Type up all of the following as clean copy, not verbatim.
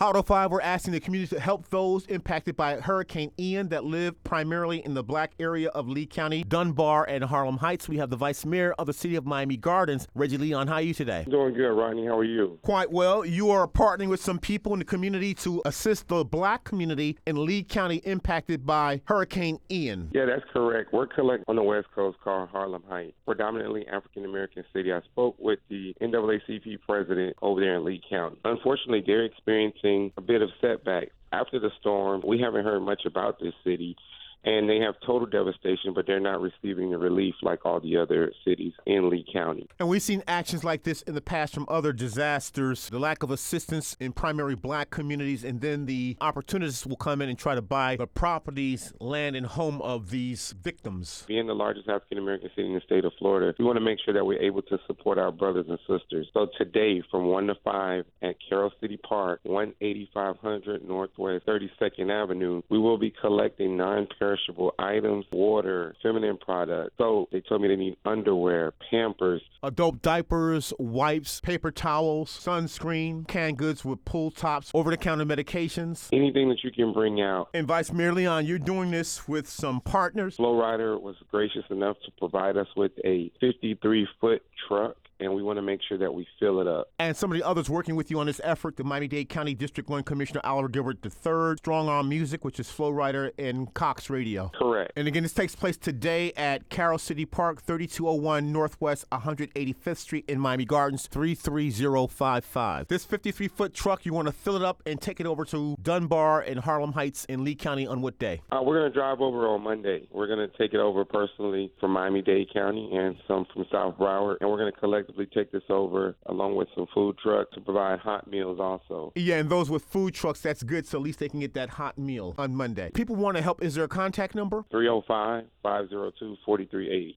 Auto 5, we're asking the community to help those impacted by Hurricane Ian that live primarily in the black area of Lee County, Dunbar, and Harlem Heights. We have the Vice Mayor of the City of Miami Gardens, Reggie Leon. How are you today? Doing good, Rodney. How are you? Quite well. You are partnering with some people in the community to assist the black community in Lee County impacted by Hurricane Ian. Yeah, that's correct. We're collecting on the West Coast called Harlem Heights, predominantly African-American city. I spoke with the NAACP president over there in Lee County. Unfortunately, they're experiencing a bit of setback. After the storm, we haven't heard much about this city, and they have total devastation, but they're not receiving the relief like all the other cities in Lee County. And we've seen actions like this in the past from other disasters, the lack of assistance in primary black communities, and then the opportunists will come in and try to buy the properties, land, and home of these victims. Being the largest African-American city in the state of Florida, we want to make sure that we're able to support our brothers and sisters. So today, from 1 to 5 at Carol City Park, 18500 Northwest 32nd Avenue, we will be collecting non-perishable items, water, feminine products. So they told me they need underwear, Pampers, adult diapers, wipes, paper towels, sunscreen, canned goods with pull tops, over-the-counter medications. Anything that you can bring out. And Vice Mayor Leon, you're doing this with some partners. Flo Rida was gracious enough to provide us with a 53-foot truck, and we want to make sure that we fill it up. And some of the others working with you on this effort, the Miami-Dade County District 1 Commissioner Oliver Gilbert III, Strong Arm Music, which is Flo Rida, and Cox Radio. Correct. And again, this takes place today at Carol City Park, 3201 Northwest 185th Street in Miami Gardens, 33055. This 53-foot truck, you want to fill it up and take it over to Dunbar and Harlem Heights in Lee County on what day? We're going to drive over on Monday. We're going to take it over personally from Miami-Dade County and some from South Broward, and we're going to collect take this over along with some food trucks to provide hot meals also. Yeah, and those with food trucks, that's good, so at least they can get that hot meal on Monday. People want to help. Is there a contact number? 305-502-4380.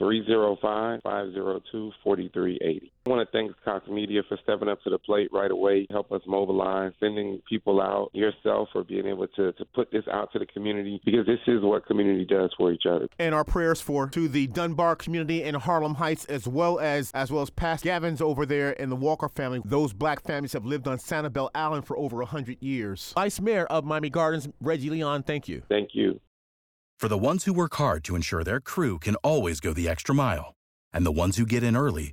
305-502-4380. I want to thank Cox Media for stepping up to the plate right away, help us mobilize, sending people out, yourself, for being able to put this out to the community, because this is what community does for each other. And our prayers to the Dunbar community in Harlem Heights, as well as past Gavin's over there and the Walker family. Those black families have lived on Sanibel Island for over 100 years. Vice Mayor of Miami Gardens, Reggie Leon, thank you. Thank you. For the ones who work hard to ensure their crew can always go the extra mile, and the ones who get in early